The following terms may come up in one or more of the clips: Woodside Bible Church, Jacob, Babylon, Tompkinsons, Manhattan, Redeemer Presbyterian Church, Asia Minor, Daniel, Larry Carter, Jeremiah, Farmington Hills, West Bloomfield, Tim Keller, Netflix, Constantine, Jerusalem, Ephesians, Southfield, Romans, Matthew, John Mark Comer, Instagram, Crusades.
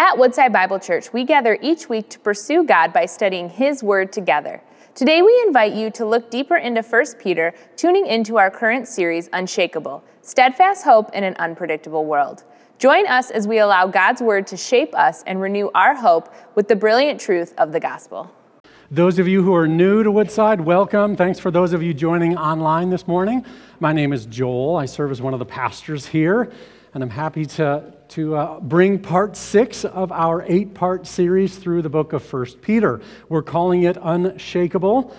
At Woodside Bible Church, we gather each week to pursue God by studying His Word together. Today we invite you to look deeper into 1 Peter, tuning into our current series, Unshakable: Steadfast Hope in an Unpredictable World. Join us as we allow God's Word to shape us and renew our hope with the brilliant truth of the gospel. Those of you who are new to Woodside, welcome. Thanks for those of you joining online this morning. My name is Joel. I serve as one of the pastors here, and I'm happy to bring part 6 of our 8-part series through the book of 1 Peter. We're calling it Unshakable.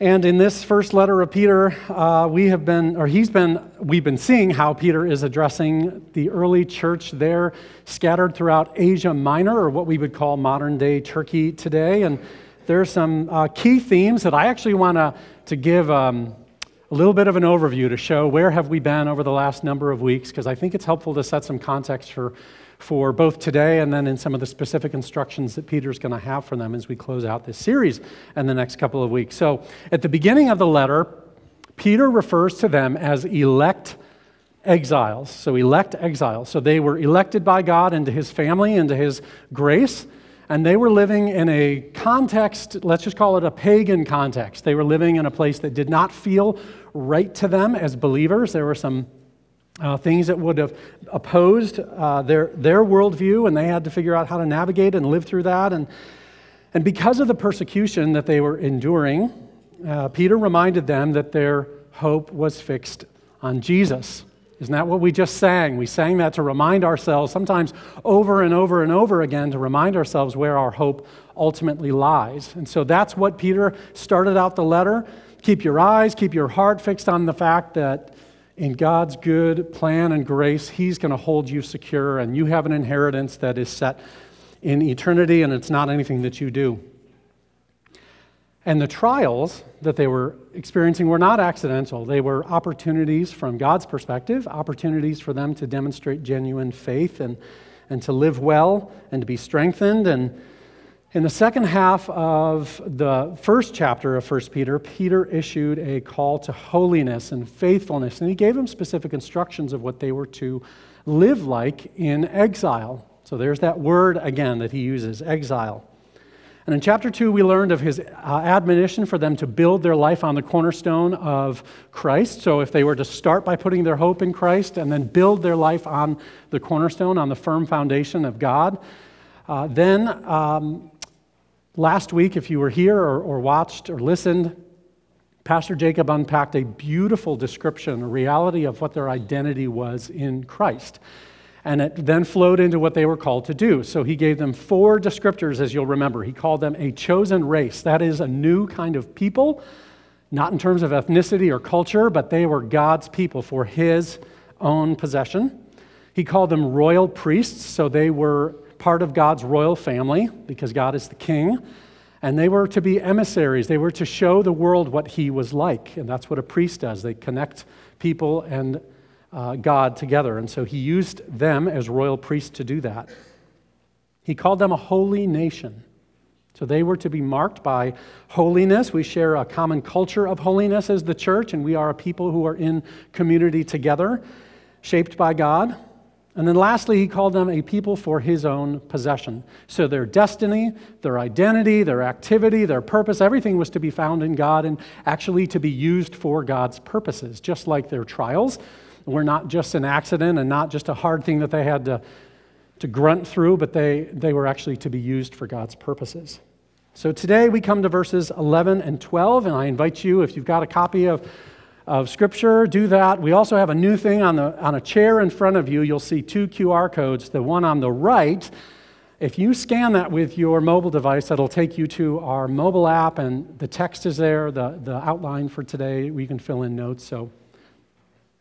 And in this first letter of Peter, we've been seeing how Peter is addressing the early church there scattered throughout Asia Minor, or what we would call modern-day Turkey today. And there are some key themes that I actually want to give a little bit of an overview to show where have we been over the last number of weeks, because I think it's helpful to set some context for both today and then in some of the specific instructions that Peter's going to have for them as we close out this series in the next couple of weeks. So at the beginning of the letter, Peter refers to them as elect exiles. So elect exiles. So they were elected by God into His family, into His grace, and they were living in a context, let's just call it a pagan context. They were living in a place that did not feel right to them as believers. There were some things that would have opposed their worldview, and they had to figure out how to navigate and live through that. And because of the persecution that they were enduring, Peter reminded them that their hope was fixed on Jesus. Isn't that what we just sang? We sang that to remind ourselves, sometimes over and over and over again, to remind ourselves where our hope ultimately lies. And so that's what Peter started out the letter. Keep your eyes, keep your heart fixed on the fact that in God's good plan and grace, He's going to hold you secure, and you have an inheritance that is set in eternity, and it's not anything that you do. And the trials that they were experiencing were not accidental. They were opportunities from God's perspective, opportunities for them to demonstrate genuine faith and to live well and to be strengthened. And in the second half of the first chapter of 1 Peter, Peter issued a call to holiness and faithfulness, and he gave them specific instructions of what they were to live like in exile. So there's that word again that he uses, exile. And in chapter 2, we learned of his admonition for them to build their life on the cornerstone of Christ. So if they were to start by putting their hope in Christ and then build their life on the cornerstone, on the firm foundation of God, then last week, if you were here or watched or listened, Pastor Jacob unpacked a beautiful description, a reality of what their identity was in Christ. And it then flowed into what they were called to do. So he gave them 4 descriptors, as you'll remember. He called them a chosen race. That is a new kind of people, not in terms of ethnicity or culture, but they were God's people for His own possession. He called them royal priests, so they were part of God's royal family because God is the king. And they were to be emissaries. They were to show the world what He was like. And that's what a priest does. They connect people and God together, and so He used them as royal priests to do that. He called them a holy nation. So they were to be marked by holiness. We share a common culture of holiness as the church, and we are a people who are in community together, shaped by God. And then lastly, He called them a people for His own possession. So their destiny, their identity, their activity, their purpose, everything was to be found in God and actually to be used for God's purposes, just like their trials were not just an accident and not just a hard thing that they had to grunt through, but they were actually to be used for God's purposes. So today we come to verses 11 and 12, and I invite you, if you've got a copy of Scripture, do that. We also have a new thing on a chair in front of you. You'll see 2 QR codes. The one on the right, if you scan that with your mobile device, that'll take you to our mobile app, and the text is there, the outline for today. We can fill in notes, so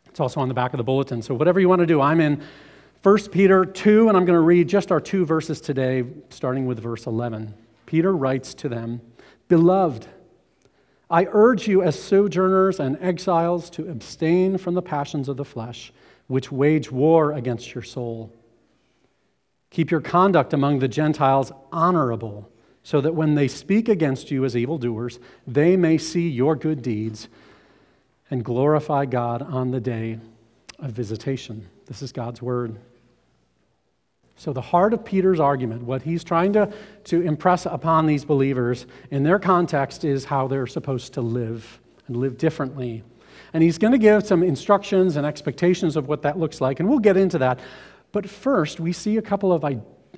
it's also on the back of the bulletin. So whatever you want to do, I'm in 1 Peter 2, and I'm going to read just our 2 verses today, starting with verse 11. Peter writes to them, "Beloved, I urge you as sojourners and exiles to abstain from the passions of the flesh, which wage war against your soul. Keep your conduct among the Gentiles honorable, so that when they speak against you as evildoers, they may see your good deeds and glorify God on the day of visitation." This is God's word. So the heart of Peter's argument, what he's trying to impress upon these believers in their context, is how they're supposed to live and live differently. And he's going to give some instructions and expectations of what that looks like, and we'll get into that. But first, we see a couple of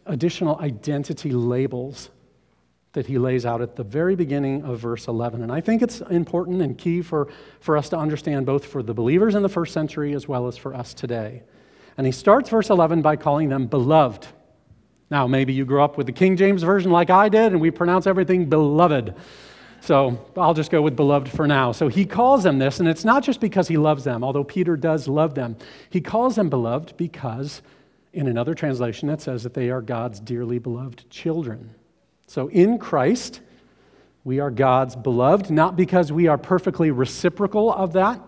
additional identity labels that he lays out at the very beginning of verse 11. And I think it's important and key for us to understand, both for the believers in the first century as well as for us today. And he starts verse 11 by calling them beloved. Now, maybe you grew up with the King James Version like I did, and we pronounce everything beloved. So I'll just go with beloved for now. So he calls them this, and it's not just because he loves them, although Peter does love them. He calls them beloved because in another translation it says that they are God's dearly beloved children. So in Christ, we are God's beloved, not because we are perfectly reciprocal of that,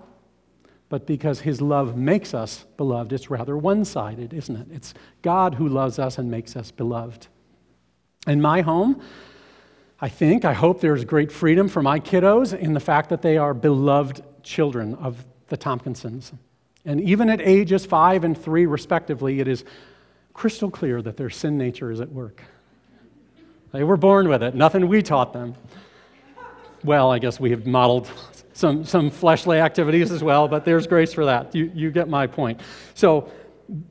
but because his love makes us beloved. It's rather one-sided, isn't it? It's God who loves us and makes us beloved. In my home, I hope there's great freedom for my kiddos in the fact that they are beloved children of the Tompkinsons. And even at ages 5 and 3, respectively, it is crystal clear that their sin nature is at work. They were born with it. Nothing we taught them. Well, I guess we have modeled some fleshly activities as well, but there's grace for that. You get my point. So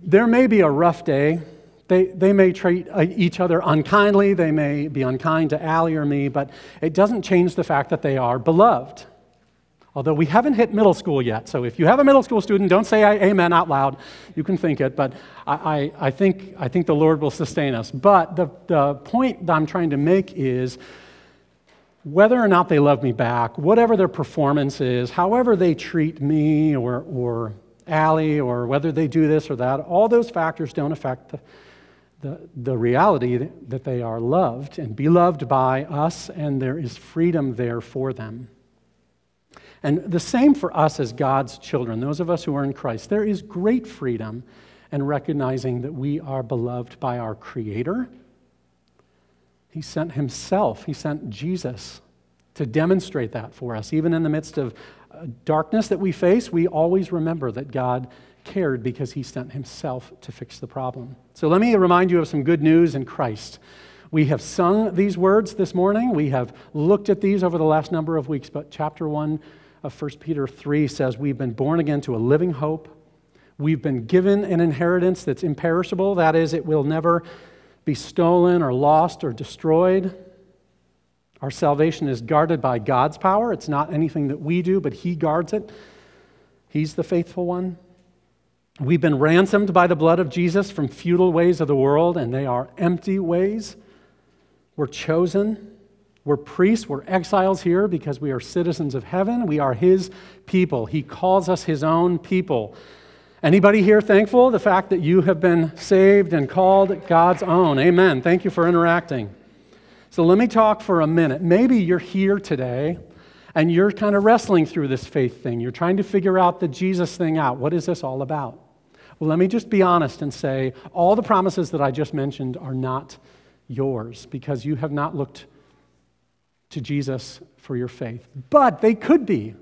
there may be a rough day. They may treat each other unkindly. They may be unkind to Allie or me, but it doesn't change the fact that they are beloved. Although we haven't hit middle school yet, so if you have a middle school student, don't say amen out loud. You can think it, but I think the Lord will sustain us. But the point that I'm trying to make is, whether or not they love me back, whatever their performance is, however they treat me or Allie, or whether they do this or that, all those factors don't affect the reality that they are loved and beloved by us, and there is freedom there for them. And the same for us as God's children, those of us who are in Christ. There is great freedom in recognizing that we are beloved by our Creator. He sent himself, he sent Jesus to demonstrate that for us. Even in the midst of darkness that we face, we always remember that God cared because he sent himself to fix the problem. So let me remind you of some good news in Christ. We have sung these words this morning. We have looked at these over the last number of weeks, but chapter 1 of 1 Peter 3 says we've been born again to a living hope. We've been given an inheritance that's imperishable. That is, it will never be stolen or lost or destroyed. Our salvation is guarded by God's power. It's not anything that we do, but he guards it. He's the faithful one. We've been ransomed by the blood of Jesus from futile ways of the world, and they are empty ways. We're chosen. We're priests. We're exiles here because we are citizens of heaven. We are his people. He calls us his own people. Anybody here thankful the fact that you have been saved and called God's own? Amen. Thank you for interacting. So let me talk for a minute. Maybe you're here today and you're kind of wrestling through this faith thing. You're trying to figure out the Jesus thing out. What is this all about? Well, let me just be honest and say all the promises that I just mentioned are not yours because you have not looked to Jesus for your faith. But they could be.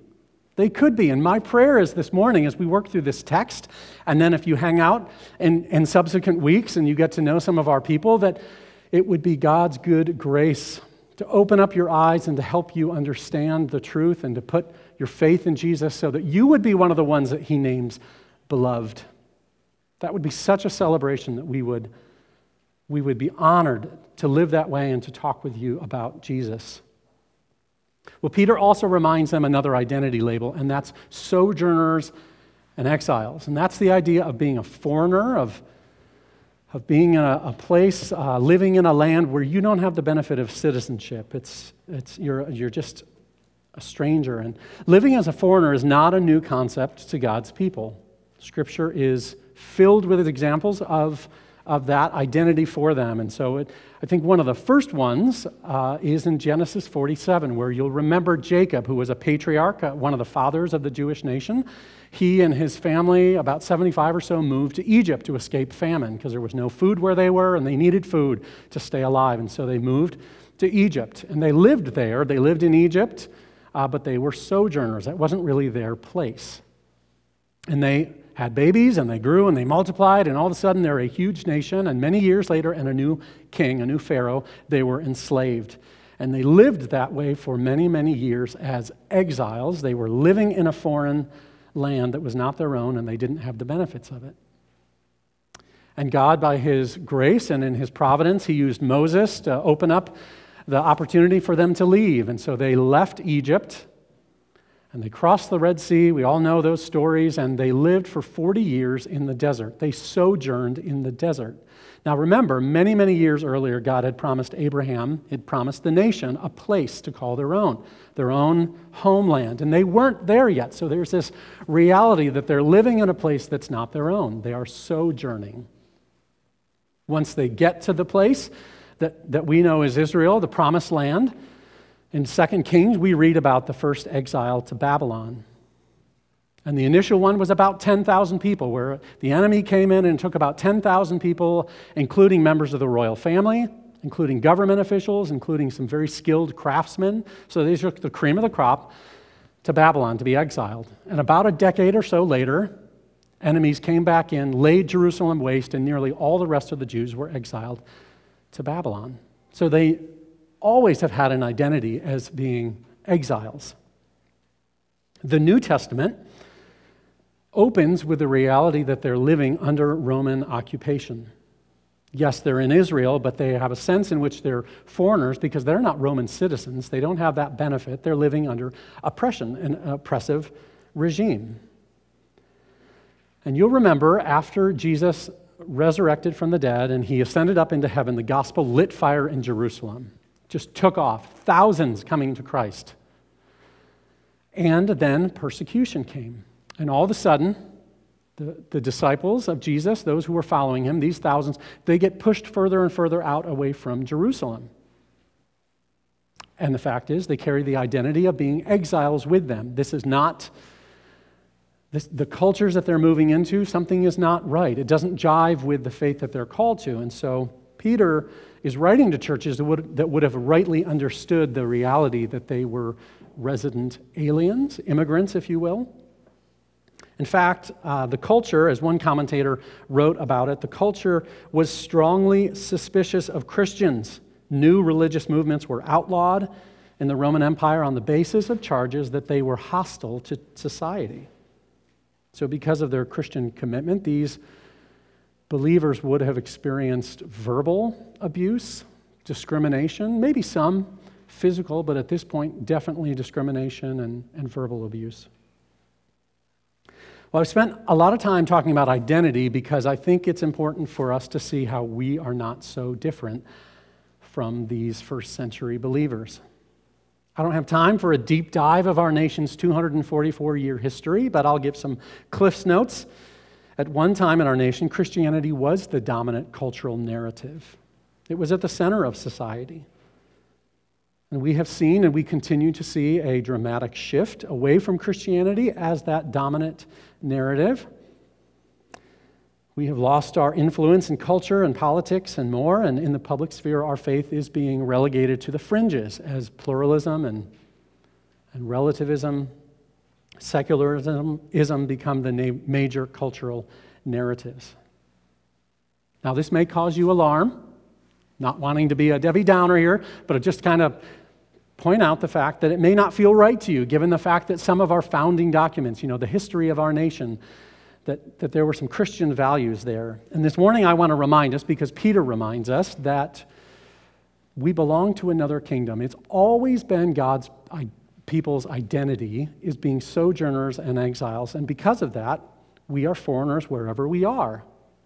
They could be, and my prayer is this morning as we work through this text, and then if you hang out in subsequent weeks and you get to know some of our people, that it would be God's good grace to open up your eyes and to help you understand the truth and to put your faith in Jesus so that you would be one of the ones that he names beloved. That would be such a celebration that we would be honored to live that way and to talk with you about Jesus. Well, Peter also reminds them another identity label, and that's sojourners and exiles. And that's the idea of being a foreigner, of being in a place, living in a land where you don't have the benefit of citizenship. You're just a stranger. And living as a foreigner is not a new concept to God's people. Scripture is filled with examples of that identity for them. And so I think one of the first ones is in Genesis 47, where you'll remember Jacob, who was a patriarch, one of the fathers of the Jewish nation. He and his family, about 75 or so, moved to Egypt to escape famine because there was no food where they were and they needed food to stay alive. And so they moved to Egypt and they lived there. They lived in Egypt, but they were sojourners. That wasn't really their place. And they had babies and they grew and they multiplied, and all of a sudden they're a huge nation, and many years later, and a new king, a new pharaoh, they were enslaved. And they lived that way for many, many years as exiles. They were living in a foreign land that was not their own, and they didn't have the benefits of it. And God, by his grace and in his providence, he used Moses to open up the opportunity for them to leave. And so they left Egypt, and they crossed the Red Sea. We all know those stories. And they lived for 40 years in the desert. They sojourned in the desert. Now remember, many, many years earlier, God had promised Abraham, had promised the nation, a place to call their own homeland. And they weren't there yet. So there's this reality that they're living in a place that's not their own. They are sojourning. Once they get to the place that we know is Israel, the promised land, in 2 Kings, we read about the first exile to Babylon. And the initial one was about 10,000 people, where the enemy came in and took about 10,000 people, including members of the royal family, including government officials, including some very skilled craftsmen. So they took the cream of the crop to Babylon to be exiled. And about a decade or so later, enemies came back in, laid Jerusalem waste, and nearly all the rest of the Jews were exiled to Babylon. So they always have had an identity as being exiles. The New Testament opens with the reality that they're living under Roman occupation. Yes, they're in Israel, but they have a sense in which they're foreigners because they're not Roman citizens. They don't have that benefit. They're living under oppression, an oppressive regime. And you'll remember after Jesus resurrected from the dead and he ascended up into heaven, the gospel lit fire in Jerusalem. Just took off. Thousands coming to Christ. And then persecution came. And all of a sudden, the disciples of Jesus, those who were following him, these thousands, they get pushed further and further out away from Jerusalem. And the fact is, they carry the identity of being exiles with them. This is not, the cultures that they're moving into, something is not right. It doesn't jive with the faith that they're called to. And so Peter is writing to churches that would have rightly understood the reality that they were resident aliens, immigrants, if you will. In fact, the culture, as one commentator wrote about it, the culture was strongly suspicious of Christians. New religious movements were outlawed in the Roman Empire on the basis of charges that they were hostile to society. So because of their Christian commitment, these believers would have experienced verbal abuse, discrimination, maybe some physical, but at this point, definitely discrimination and verbal abuse. Well, I've spent a lot of time talking about identity because I think it's important for us to see how we are not so different from these first century believers. I don't have time for a deep dive of our nation's 244-year history, but I'll give some Cliff's notes. At one time in our nation, Christianity was the dominant cultural narrative. It was at the center of society. And we have seen and we continue to see a dramatic shift away from Christianity as that dominant narrative. We have lost our influence in culture and politics and more, and in the public sphere, our faith is being relegated to the fringes as pluralism and relativism, secularism become the major cultural narratives. Now, this may cause you alarm. Not wanting to be a Debbie Downer here, but just kind of point out the fact that it may not feel right to you, given the fact that some of our founding documents, you know, the history of our nation, that there were some Christian values there. And this morning I want to remind us, because Peter reminds us, that we belong to another kingdom. It's always been God's people's identity is being sojourners and exiles, and because of that, we are foreigners wherever we are.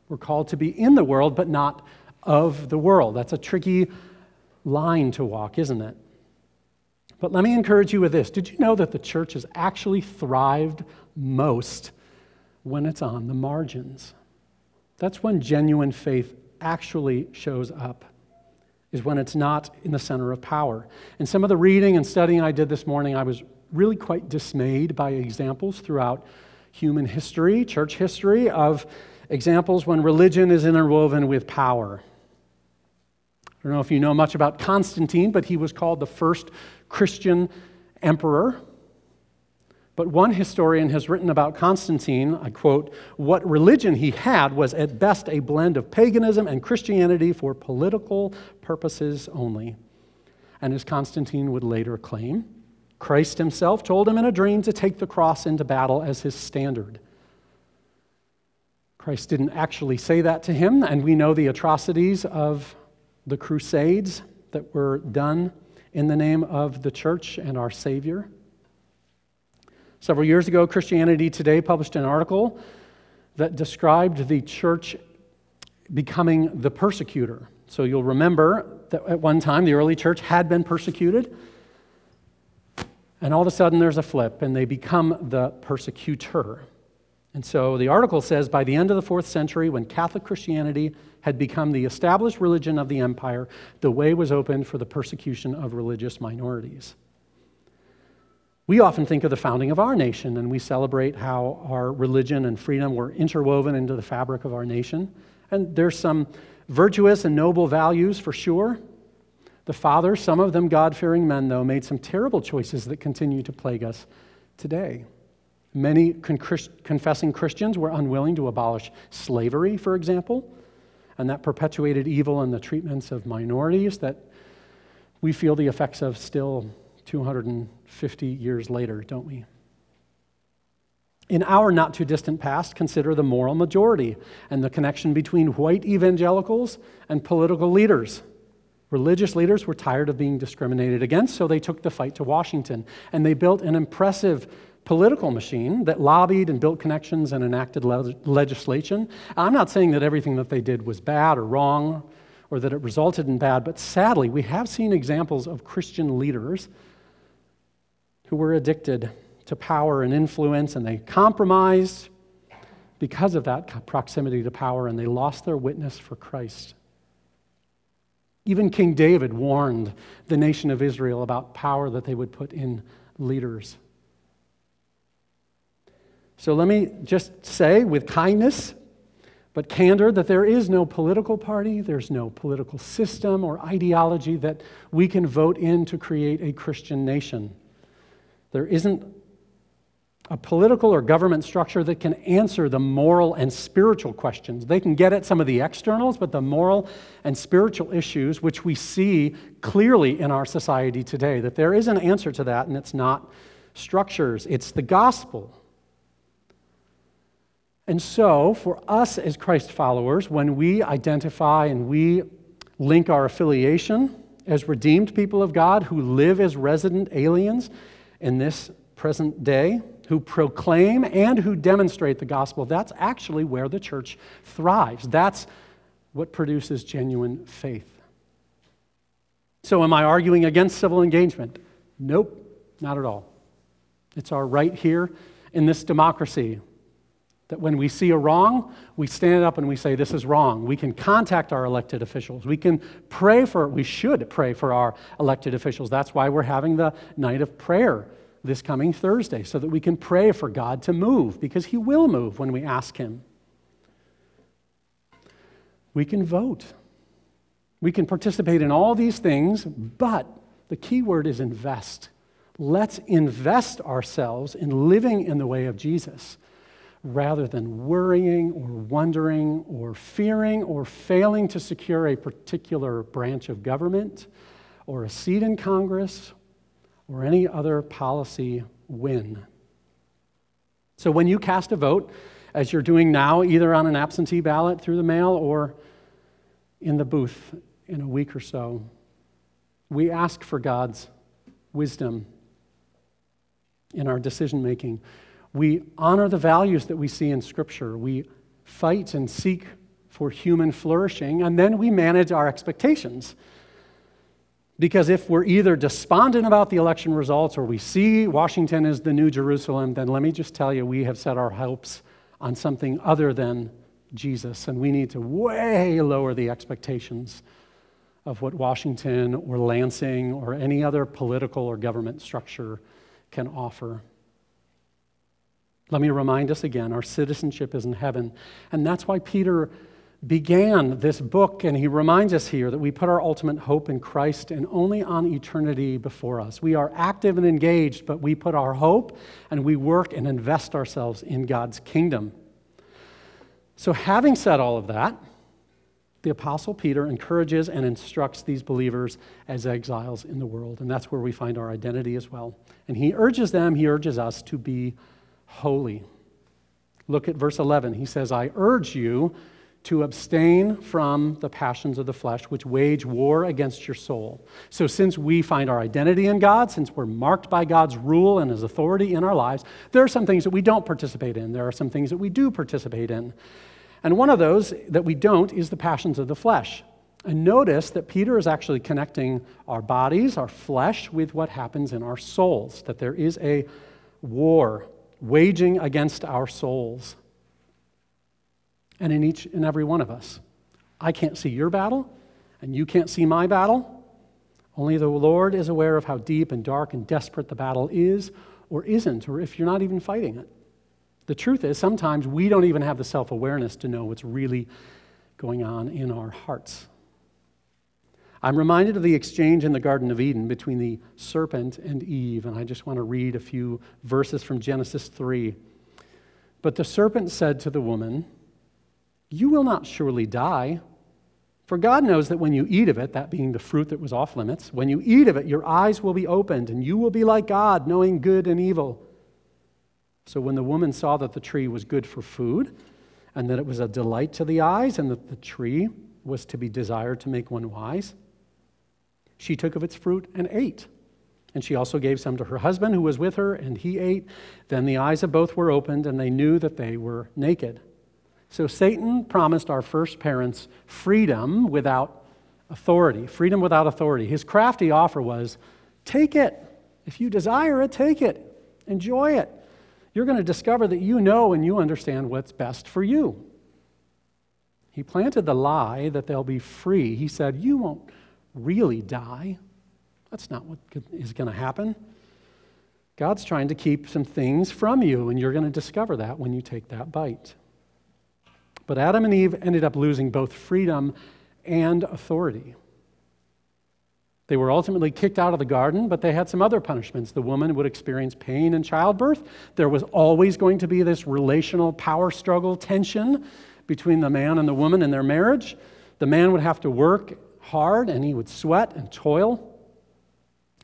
We're called to be in the world, but not of the world. That's a tricky line to walk, isn't it? But let me encourage you with this. Did you know that the church has actually thrived most when it's on the margins? That's when genuine faith actually shows up, is when it's not in the center of power. And some of the reading and studying I did this morning, I was really quite dismayed by examples throughout human history, church history, of examples when religion is interwoven with power. I don't know if you know much about Constantine, but he was called the first Christian emperor. But one historian has written about Constantine, I quote, "What religion he had was at best a blend of paganism and Christianity for political purposes only." And as Constantine would later claim, Christ himself told him in a dream to take the cross into battle as his standard. Christ didn't actually say that to him, and we know the atrocities of the Crusades that were done in the name of the church and our Savior. Several years ago, Christianity Today published an article that described the church becoming the persecutor. So you'll remember that at one time the early church had been persecuted, and all of a sudden there's a flip, and they become the persecutor. And so the article says, by the end of the 4th century, when Catholic Christianity had become the established religion of the empire, the way was opened for the persecution of religious minorities. We often think of the founding of our nation, and we celebrate how our religion and freedom were interwoven into the fabric of our nation. And there's some virtuous and noble values, for sure. The fathers, some of them God-fearing men, though, made some terrible choices that continue to plague us today. Many confessing Christians were unwilling to abolish slavery, for example, and that perpetuated evil in the treatments of minorities that we feel the effects of still 250 years later, don't we? In our not-too-distant past, consider the moral majority and the connection between white evangelicals and political leaders. Religious leaders were tired of being discriminated against, so they took the fight to Washington, and they built an impressive political machine that lobbied and built connections and enacted legislation. I'm not saying that everything that they did was bad or wrong or that it resulted in bad, but sadly, we have seen examples of Christian leaders who were addicted to power and influence, and they compromised because of that proximity to power, and they lost their witness for Christ. Even King David warned the nation of Israel about power that they would put in leaders. So let me just say with kindness, but candor, that there is no political party, there's no political system or ideology that we can vote in to create a Christian nation. There isn't a political or government structure that can answer the moral and spiritual questions. They can get at some of the externals, but the moral and spiritual issues, which we see clearly in our society today, that there is an answer to that, and it's not structures, it's the gospel. And so, for us as Christ followers, when we identify and we link our affiliation as redeemed people of God who live as resident aliens in this present day, who proclaim and who demonstrate the gospel, that's actually where the church thrives. That's what produces genuine faith. So, am I arguing against civil engagement? Nope, not at all. It's our right here in this democracy that when we see a wrong, we stand up and we say, this is wrong. We can contact our elected officials. We can pray for, we should pray for our elected officials. That's why we're having the night of prayer this coming Thursday, so that we can pray for God to move, because He will move when we ask Him. We can vote. We can participate in all these things, but the key word is invest. Let's invest ourselves in living in the way of Jesus, rather than worrying or wondering or fearing or failing to secure a particular branch of government or a seat in Congress or any other policy win. So when you cast a vote, as you're doing now, either on an absentee ballot through the mail or in the booth in a week or so, we ask for God's wisdom in our decision-making. We honor the values that we see in Scripture. We fight and seek for human flourishing, and then we manage our expectations. Because if we're either despondent about the election results or we see Washington as the new Jerusalem, then let me just tell you, we have set our hopes on something other than Jesus, and we need to way lower the expectations of what Washington or Lansing or any other political or government structure can offer. Let me remind us again, our citizenship is in heaven. And that's why Peter began this book, and he reminds us here that we put our ultimate hope in Christ and only on eternity before us. We are active and engaged, but we put our hope and we work and invest ourselves in God's kingdom. So having said all of that, the Apostle Peter encourages and instructs these believers as exiles in the world, and that's where we find our identity as well. And he urges them, he urges us to be holy. Look at verse 11. He says, I urge you to abstain from the passions of the flesh, which wage war against your soul. So since we find our identity in God, since we're marked by God's rule and his authority in our lives, there are some things that we don't participate in. There are some things that we do participate in. And one of those that we don't is the passions of the flesh. And notice that Peter is actually connecting our bodies, our flesh, with what happens in our souls, that there is a war waging against our souls. And in each and every one of us. I can't see your battle, and you can't see my battle. Only the Lord is aware of how deep and dark and desperate the battle is or isn't, or if you're not even fighting it. The truth is, sometimes we don't even have the self-awareness to know what's really going on in our hearts. I'm reminded of the exchange in the Garden of Eden between the serpent and Eve, and I just want to read a few verses from Genesis 3. But the serpent said to the woman, you will not surely die, for God knows that when you eat of it, that being the fruit that was off limits, when you eat of it, your eyes will be opened, and you will be like God, knowing good and evil. So when the woman saw that the tree was good for food, and that it was a delight to the eyes, and that the tree was to be desired to make one wise, she took of its fruit and ate. And she also gave some to her husband who was with her, and he ate. Then the eyes of both were opened, and they knew that they were naked. So Satan promised our first parents freedom without authority, freedom without authority. His crafty offer was, take it. If you desire it, take it. Enjoy it. You're going to discover that you know and you understand what's best for you. He planted the lie that they'll be free. He said, you won't really die. That's not what is going to happen. God's trying to keep some things from you, and you're going to discover that when you take that bite. But Adam and Eve ended up losing both freedom and authority. They were ultimately kicked out of the garden, but they had some other punishments. The woman would experience pain in childbirth. There was always going to be this relational power struggle tension between the man and the woman in their marriage. The man would have to work hard, and he would sweat and toil.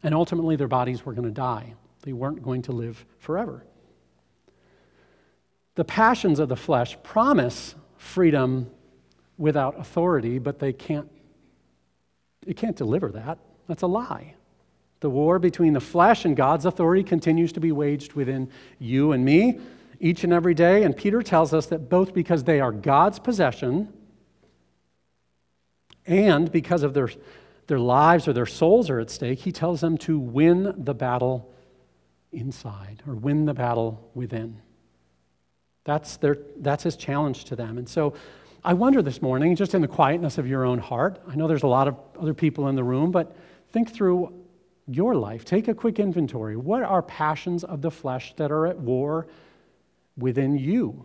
And ultimately, their bodies were going to die. They weren't going to live forever. The passions of the flesh promise freedom without authority, but it can't deliver that. That's a lie. The war between the flesh and God's authority continues to be waged within you and me each and every day, and Peter tells us that both because they are God's possession and because of their lives or their souls are at stake, he tells them to win the battle inside or win the battle within. That's his challenge to them. And so I wonder this morning, just in the quietness of your own heart, I know there's a lot of other people in the room, but think through your life. Take a quick inventory. What are passions of the flesh that are at war within you?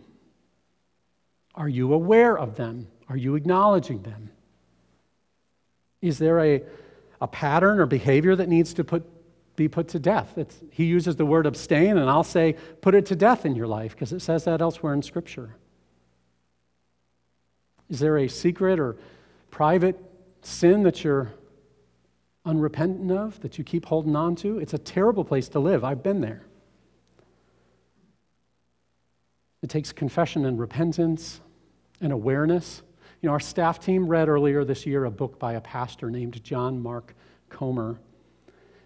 Are you aware of them? Are you acknowledging them? Is there a pattern or behavior that needs to be put to death? He uses the word abstain, and I'll say put it to death in your life because it says that elsewhere in Scripture. Is there a secret or private sin that you're unrepentant of, that you keep holding on to? It's a terrible place to live. I've been there. It takes confession and repentance and awareness. You know, our staff team read earlier this year a book by a pastor named John Mark Comer.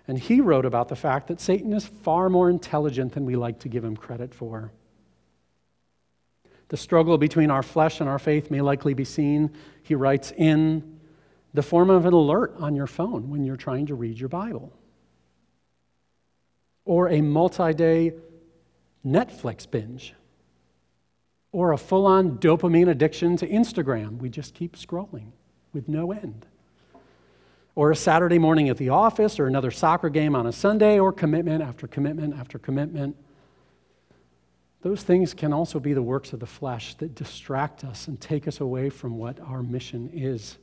And he wrote about the fact that Satan is far more intelligent than we like to give him credit for. The struggle between our flesh and our faith may likely be seen, he writes, in the form of an alert on your phone when you're trying to read your Bible, or a multi-day Netflix binge, or a full-on dopamine addiction to Instagram. We just keep scrolling with no end. Or a Saturday morning at the office, or another soccer game on a Sunday, or commitment after commitment after commitment. those things can also be the works of the flesh that distract us and take us away from what our mission is.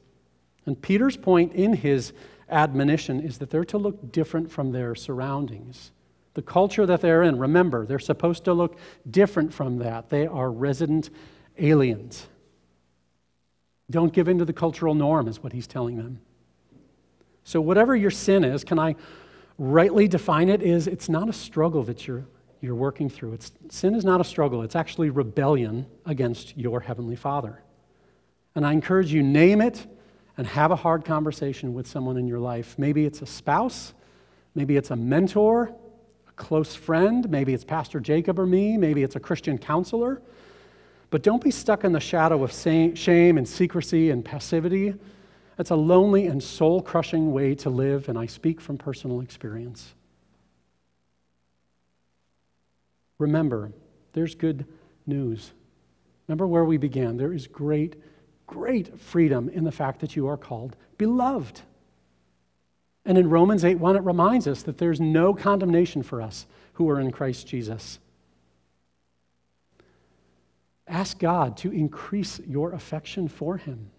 And Peter's point in his admonition is that they're to look different from their surroundings. The culture that they're in, remember, they're supposed to look different from that. They are resident aliens. Don't give in to the cultural norm is what he's telling them. So whatever your sin is, can I rightly define it? It's not a struggle that you're working through. Sin is not a struggle. It's actually rebellion against your Heavenly Father. And I encourage you, name it and have a hard conversation with someone in your life. Maybe it's a spouse. Maybe it's a mentor, a close friend. Maybe it's Pastor Jacob or me. Maybe it's a Christian counselor. But don't be stuck in the shadow of shame and secrecy and passivity. It's a lonely and soul-crushing way to live, and I speak from personal experience. Remember, there's good news. Remember where we began. There is great, great freedom in the fact that you are called beloved. And in Romans 8:1, it reminds us that there's no condemnation for us who are in Christ Jesus. Ask God to increase your affection for him.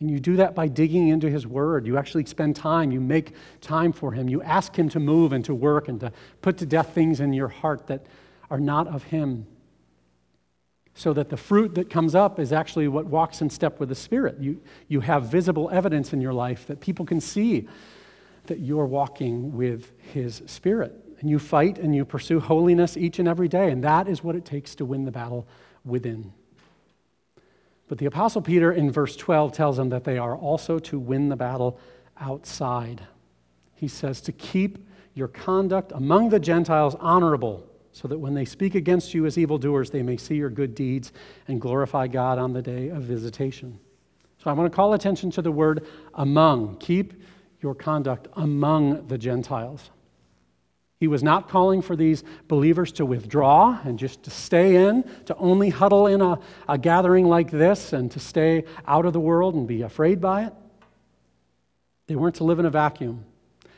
And you do that by digging into his word. You actually spend time. You make time for him. You ask him to move and to work and to put to death things in your heart that are not of him, so that the fruit that comes up is actually what walks in step with the Spirit. You have visible evidence in your life that people can see that you're walking with his Spirit. And you fight and you pursue holiness each and every day. And that is what it takes to win the battle within. But the Apostle Peter in verse 12 tells them that they are also to win the battle outside. He says to keep your conduct among the Gentiles honorable, so that when they speak against you as evildoers, they may see your good deeds and glorify God on the day of visitation. So I want to call attention to the word among. Keep your conduct among the Gentiles. He was not calling for these believers to withdraw and just to stay in, to only huddle in a gathering like this and to stay out of the world and be afraid by it. They weren't to live in a vacuum.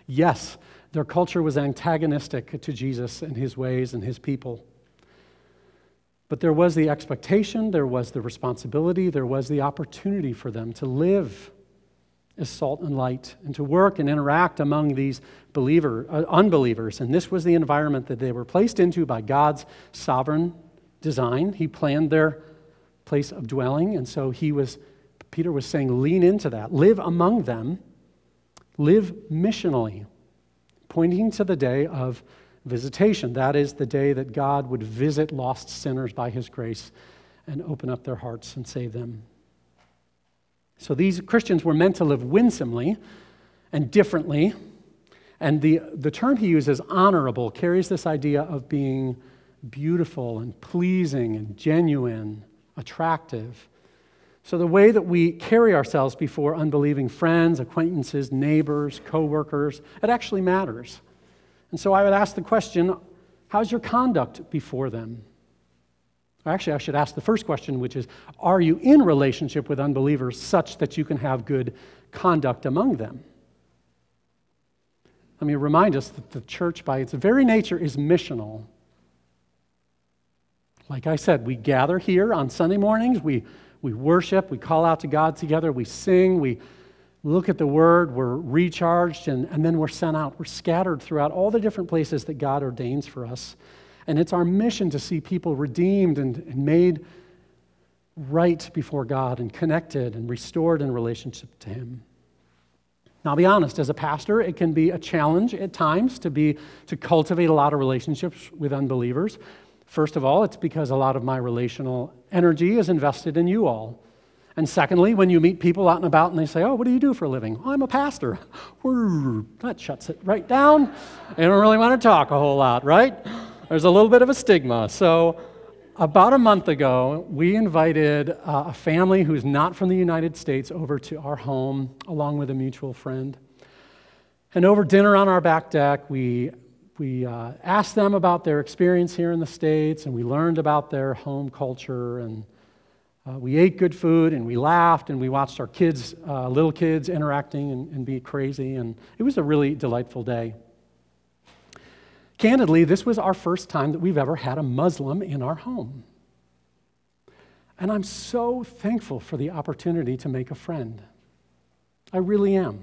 Yes, their culture was antagonistic to Jesus and his ways and his people. But there was the expectation, there was the responsibility, there was the opportunity for them to live as salt and light, and to work and interact among these unbelievers. And this was the environment that they were placed into by God's sovereign design. He planned their place of dwelling, and so Peter was saying, lean into that. Live among them. Live missionally, pointing to the day of visitation. That is the day that God would visit lost sinners by his grace and open up their hearts and save them. So these Christians were meant to live winsomely and differently. And the term he uses, honorable, carries this idea of being beautiful and pleasing and genuine, attractive. So the way that we carry ourselves before unbelieving friends, acquaintances, neighbors, coworkers, it actually matters. And so I would ask the question, how's your conduct before them? Actually, I should ask the first question, which is, are you in relationship with unbelievers such that you can have good conduct among them? Let me remind us that the church, by its very nature, is missional. Like I said, we gather here on Sunday mornings, we worship, we call out to God together, we sing, we look at the Word, we're recharged, and then we're sent out. We're scattered throughout all the different places that God ordains for us. And it's our mission to see people redeemed and made right before God and connected and restored in relationship to him. Now, I'll be honest, as a pastor, it can be a challenge at times to cultivate a lot of relationships with unbelievers. First of all, it's because a lot of my relational energy is invested in you all. And secondly, when you meet people out and about and they say, oh, what do you do for a living? Oh, I'm a pastor. That shuts it right down. They don't really want to talk a whole lot, right? There's a little bit of a stigma. So about a month ago, we invited a family who's not from the United States over to our home, along with a mutual friend. And over dinner on our back deck, we asked them about their experience here in the States, and we learned about their home culture, and we ate good food, and we laughed, and we watched our kids, little kids interacting and be crazy, and it was a really delightful day. Candidly, this was our first time that we've ever had a Muslim in our home. And I'm so thankful for the opportunity to make a friend. I really am.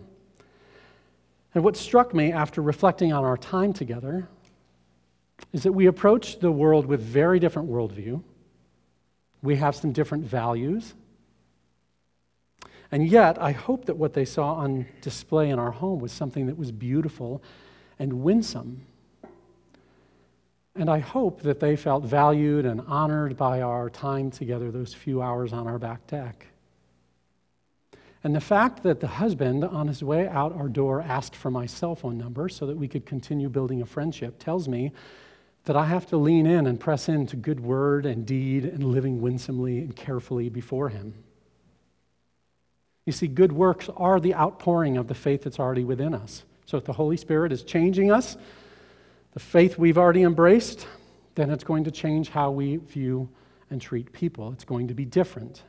And what struck me after reflecting on our time together is that we approach the world with very different worldview. We have some different values. And yet, I hope that what they saw on display in our home was something that was beautiful and winsome. And I hope that they felt valued and honored by our time together, those few hours on our back deck. And the fact that the husband, on his way out our door, asked for my cell phone number so that we could continue building a friendship tells me that I have to lean in and press into good word and deed and living winsomely and carefully before him. You see, good works are the outpouring of the faith that's already within us. So if the Holy Spirit is changing us, the faith we've already embraced, then it's going to change how we view and treat people. It's going to be different.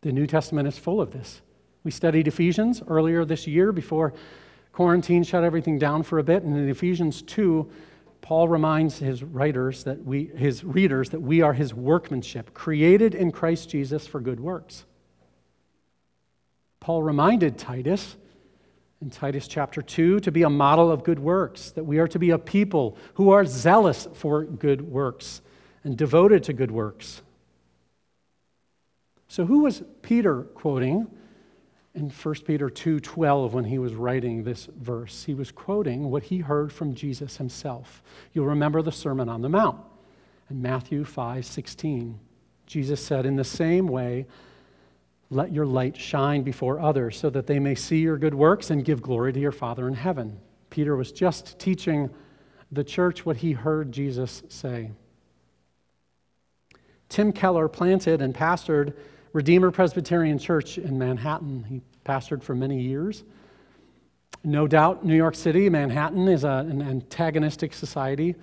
The New Testament is full of this. We studied Ephesians earlier this year before quarantine shut everything down for a bit, and in Ephesians 2, Paul reminds his readers that we are his workmanship, created in Christ Jesus for good works. Paul reminded Titus in Titus chapter 2, to be a model of good works, that we are to be a people who are zealous for good works and devoted to good works. So who was Peter quoting in 1 Peter 2:12 when he was writing this verse? He was quoting what he heard from Jesus himself. You'll remember the Sermon on the Mount in Matthew 5:16. Jesus said, "In the same way, let your light shine before others so that they may see your good works and give glory to your Father in heaven." Peter was just teaching the church what he heard Jesus say. Tim Keller planted and pastored Redeemer Presbyterian Church in Manhattan. He pastored for many years. No doubt, New York City, Manhattan, is an antagonistic society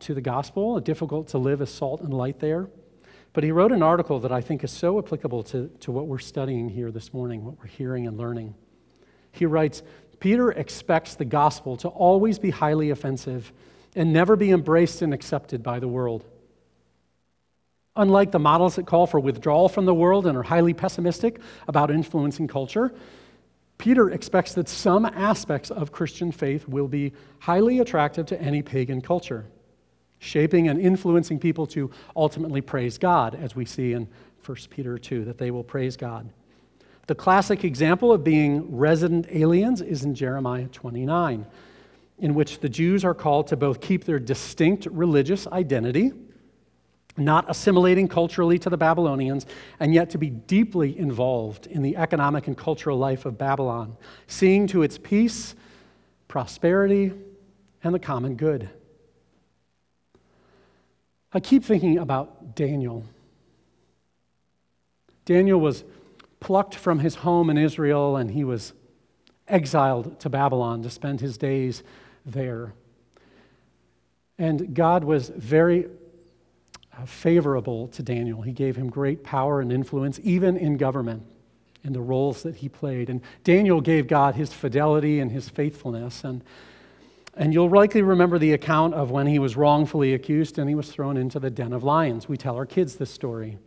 to the gospel. Difficult to live as salt and light there. But he wrote an article that I think is so applicable to what we're studying here this morning, what we're hearing and learning. He writes, "Peter expects the gospel to always be highly offensive and never be embraced and accepted by the world. Unlike the models that call for withdrawal from the world and are highly pessimistic about influencing culture, Peter expects that some aspects of Christian faith will be highly attractive to any pagan culture, shaping and influencing people to ultimately praise God," as we see in 1 Peter 2, that they will praise God. The classic example of being resident aliens is in Jeremiah 29, in which the Jews are called to both keep their distinct religious identity, not assimilating culturally to the Babylonians, and yet to be deeply involved in the economic and cultural life of Babylon, seeing to its peace, prosperity, and the common good. I keep thinking about Daniel. Daniel was plucked from his home in Israel, and he was exiled to Babylon to spend his days there. And God was very favorable to Daniel. He gave him great power and influence, even in government, in the roles that he played. And Daniel gave God his fidelity and his faithfulness. And you'll likely remember the account of when he was wrongfully accused and he was thrown into the den of lions. We tell our kids this story.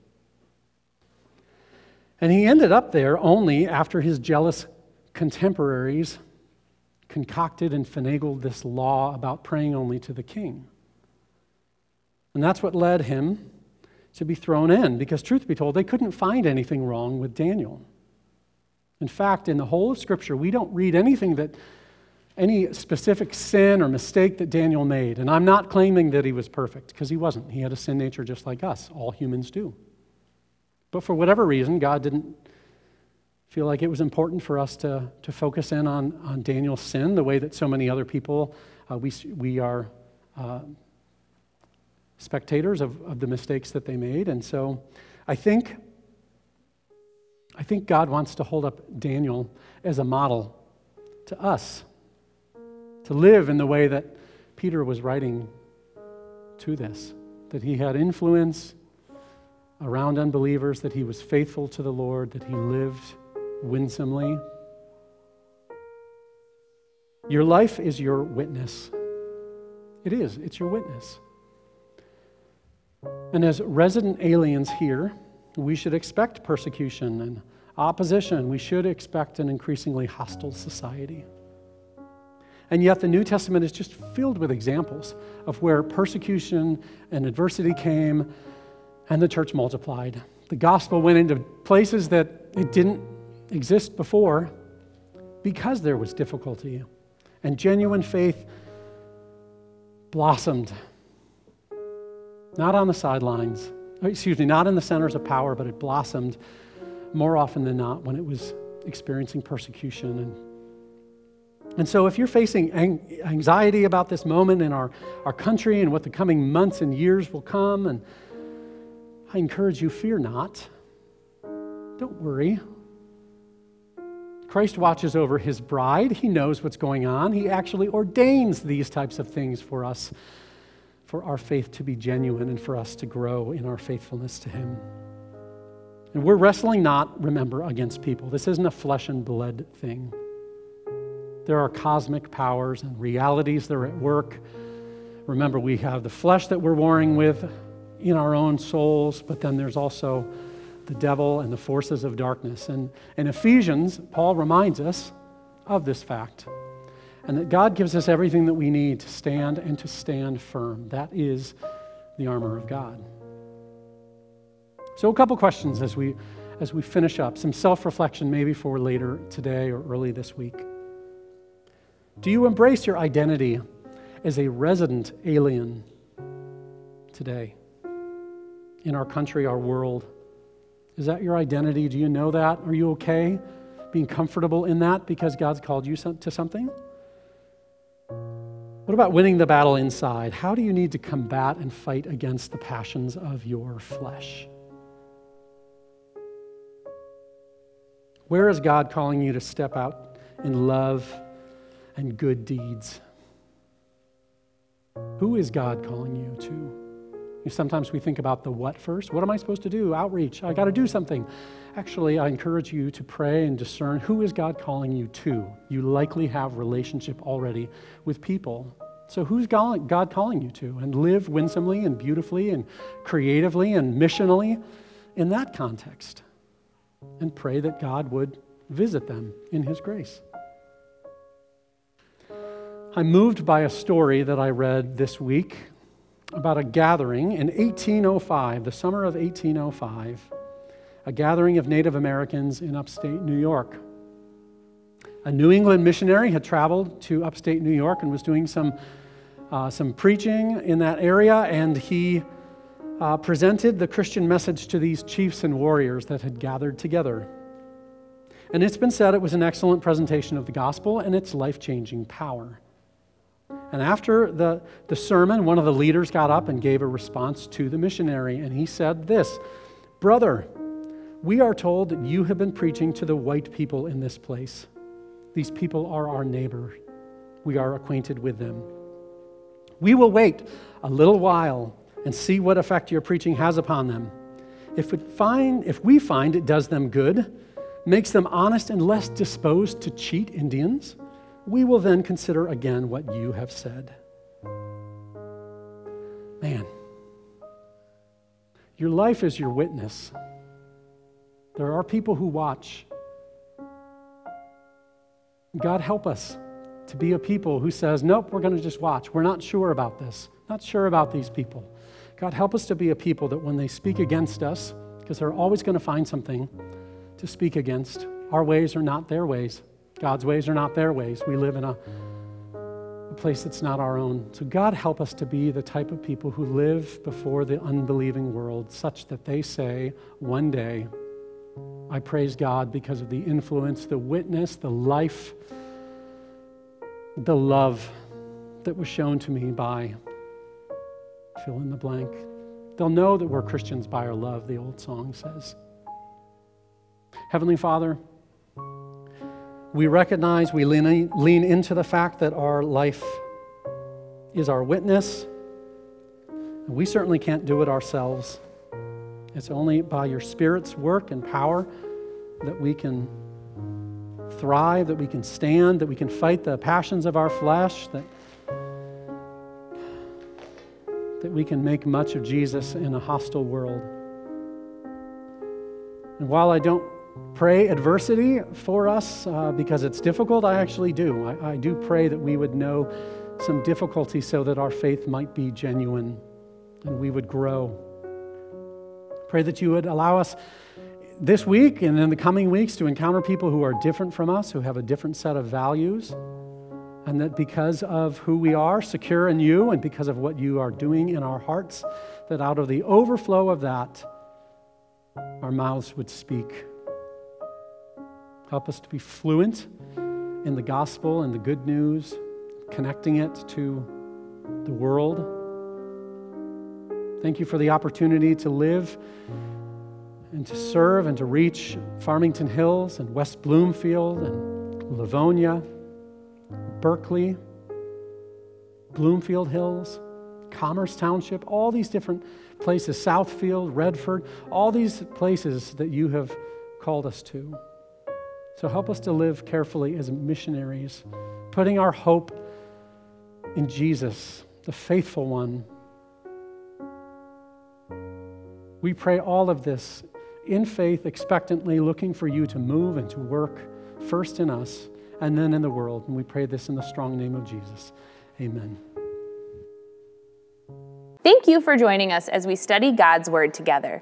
And he ended up there only after his jealous contemporaries concocted and finagled this law about praying only to the king. And that's what led him to be thrown in, because truth be told, they couldn't find anything wrong with Daniel. In fact, in the whole of Scripture, we don't read anything that any specific sin or mistake that Daniel made. And I'm not claiming that he was perfect, because he wasn't. He had a sin nature just like us. All humans do. But for whatever reason, God didn't feel like it was important for us to focus in on Daniel's sin the way that so many other people, we are spectators of the mistakes that they made. And so I think God wants to hold up Daniel as a model to us, to live in the way that Peter was writing to this, that he had influence around unbelievers, that he was faithful to the Lord, that he lived winsomely. Your life is your witness. It is. It's your witness. And as resident aliens here, we should expect persecution and opposition. We should expect an increasingly hostile society. And yet the New Testament is just filled with examples of where persecution and adversity came and the church multiplied. The gospel went into places that it didn't exist before because there was difficulty, and genuine faith blossomed. Not on the sidelines, not in the centers of power, but it blossomed more often than not when it was experiencing persecution. And so if you're facing anxiety about this moment in our country and what the coming months and years will come, and I encourage you, fear not. Don't worry. Christ watches over his bride. He knows what's going on. He actually ordains these types of things for us, for our faith to be genuine and for us to grow in our faithfulness to him. And we're wrestling not, remember, against people. This isn't a flesh and blood thing. There are cosmic powers and realities that are at work. Remember, we have the flesh that we're warring with in our own souls, but then there's also the devil and the forces of darkness. And in Ephesians, Paul reminds us of this fact, and that God gives us everything that we need to stand and to stand firm. That is the armor of God. So a couple questions as we finish up, some self-reflection maybe for later today or early this week. Do you embrace your identity as a resident alien today in our country, our world? Is that your identity? Do you know that? Are you okay being comfortable in that because God's called you to something? What about winning the battle inside? How do you need to combat and fight against the passions of your flesh? Where is God calling you to step out in love and good deeds? Who is God calling you to? Sometimes we think about the what first. What am I supposed to do? Outreach. I got to do something. Actually, I encourage you to pray and discern who is God calling you to. You likely have relationship already with people. So who's God calling you to? And live winsomely and beautifully and creatively and missionally in that context. And pray that God would visit them in his grace. I'm moved by a story that I read this week about a gathering in 1805, the summer of 1805, a gathering of Native Americans in upstate New York. A New England missionary had traveled to upstate New York and was doing some preaching in that area, and he presented the Christian message to these chiefs and warriors that had gathered together. And it's been said it was an excellent presentation of the gospel and its life-changing power. And after the sermon, one of the leaders got up and gave a response to the missionary, and he said this, "Brother, we are told that you have been preaching to the white people in this place. These people are our neighbor. We are acquainted with them. We will wait a little while and see what effect your preaching has upon them. If we find it does them good, makes them honest and less disposed to cheat Indians, we will then consider again what you have said." Man, your life is your witness. There are people who watch. God help us to be a people who says, nope, we're going to just watch. We're not sure about this. Not sure about these people. God help us to be a people that when they speak against us, because they're always going to find something to speak against, our ways are not their ways. God's ways are not their ways. We live in a place that's not our own. So God help us to be the type of people who live before the unbelieving world such that they say one day, I praise God because of the influence, the witness, the life, the love that was shown to me by fill in the blank. They'll know that we're Christians by our love, the old song says. Heavenly Father, we recognize, we lean into the fact that our life is our witness. And we certainly can't do it ourselves. It's only by your Spirit's work and power that we can thrive, that we can stand, that we can fight the passions of our flesh, that that we can make much of Jesus in a hostile world. And while I don't pray adversity for us because it's difficult, I actually do. I do pray that we would know some difficulty so that our faith might be genuine and we would grow. Pray that you would allow us this week and in the coming weeks to encounter people who are different from us, who have a different set of values, and that because of who we are, secure in you, and because of what you are doing in our hearts, that out of the overflow of that, our mouths would speak. Help us to be fluent in the gospel and the good news, connecting it to the world. Thank you for the opportunity to live and to serve and to reach Farmington Hills and West Bloomfield and Livonia, Berkeley, Bloomfield Hills, Commerce Township, all these different places, Southfield, Redford, all these places that you have called us to. So help us to live carefully as missionaries, putting our hope in Jesus, the faithful one. We pray all of this in faith, expectantly, looking for you to move and to work first in us and then in the world. And we pray this in the strong name of Jesus. Amen. Thank you for joining us as we study God's Word together.